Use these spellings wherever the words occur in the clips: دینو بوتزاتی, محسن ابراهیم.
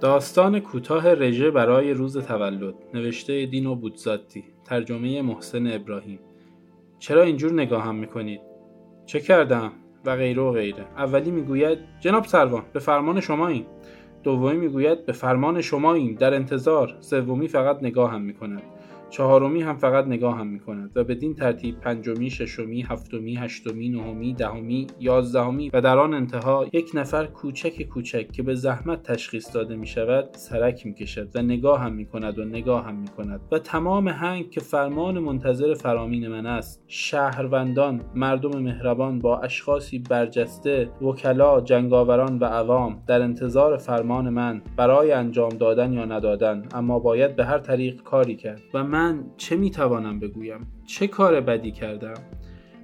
داستان کوتاه رژه برای روز تولد، نوشته دینو بوتزاتی، ترجمه محسن ابراهیم. چرا اینجور نگاهم میکنید؟ چه کردم؟ و غیره و غیره. اولی میگوید جناب سروان به فرمان شماییم. دومی میگوید به فرمان شماییم، در انتظار. سومی فقط نگاهم میکند. چهارمی هم فقط نگاهم میکند و بدین ترتیب پنجمی، ششمی، هفتمی، هشتمی، نهمی، دهمی، یازدهمی و در آن انتها یک نفر کوچک کوچک که به زحمت تشخیص داده میشود سرک میکشد و نگاهم میکند و نگاهم میکند و تمام هنگ که فرمان منتظر فرامین من است. شهروندان، مردم مهربان با اشخاصی برجسته، وکلا، جنگاوران و عوام در انتظار فرمان من برای انجام دادن یا ندادن، اما باید به هر طریق کاری کرد. و من چه میتوانم بگویم؟ چه کار بدی کردم؟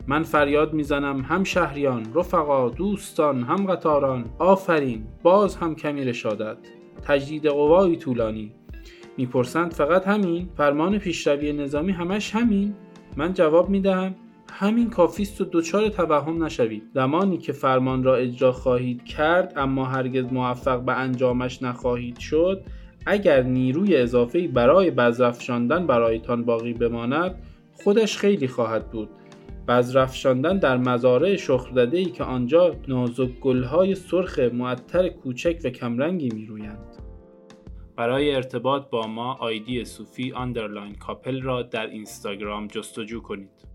من فریاد میزنم هم شهریان، رفقا، دوستان، هم قطاران، آفرین، باز هم کمی رشادت، تجدید قوای طولانی. میپرسند فقط همین؟ فرمان پیشروی نظامی همش همین؟ من جواب میدهم همین کافیست و دوچار توهم نشوید. زمانی که فرمان را اجرا خواهید کرد اما هرگز موفق به انجامش نخواهید شد، اگر نیروی اضافه‌ای برای بذرفشاندن برایتان باقی بماند، خودش خیلی خواهد بود. بذرفشاندن در مزارع شخردده‌ای که آنجا نازک گل‌های سرخ معطر کوچک و کمرنگی می‌رویند. برای ارتباط با ما آیدی صوفی _ کاپل را در اینستاگرام جستجو کنید.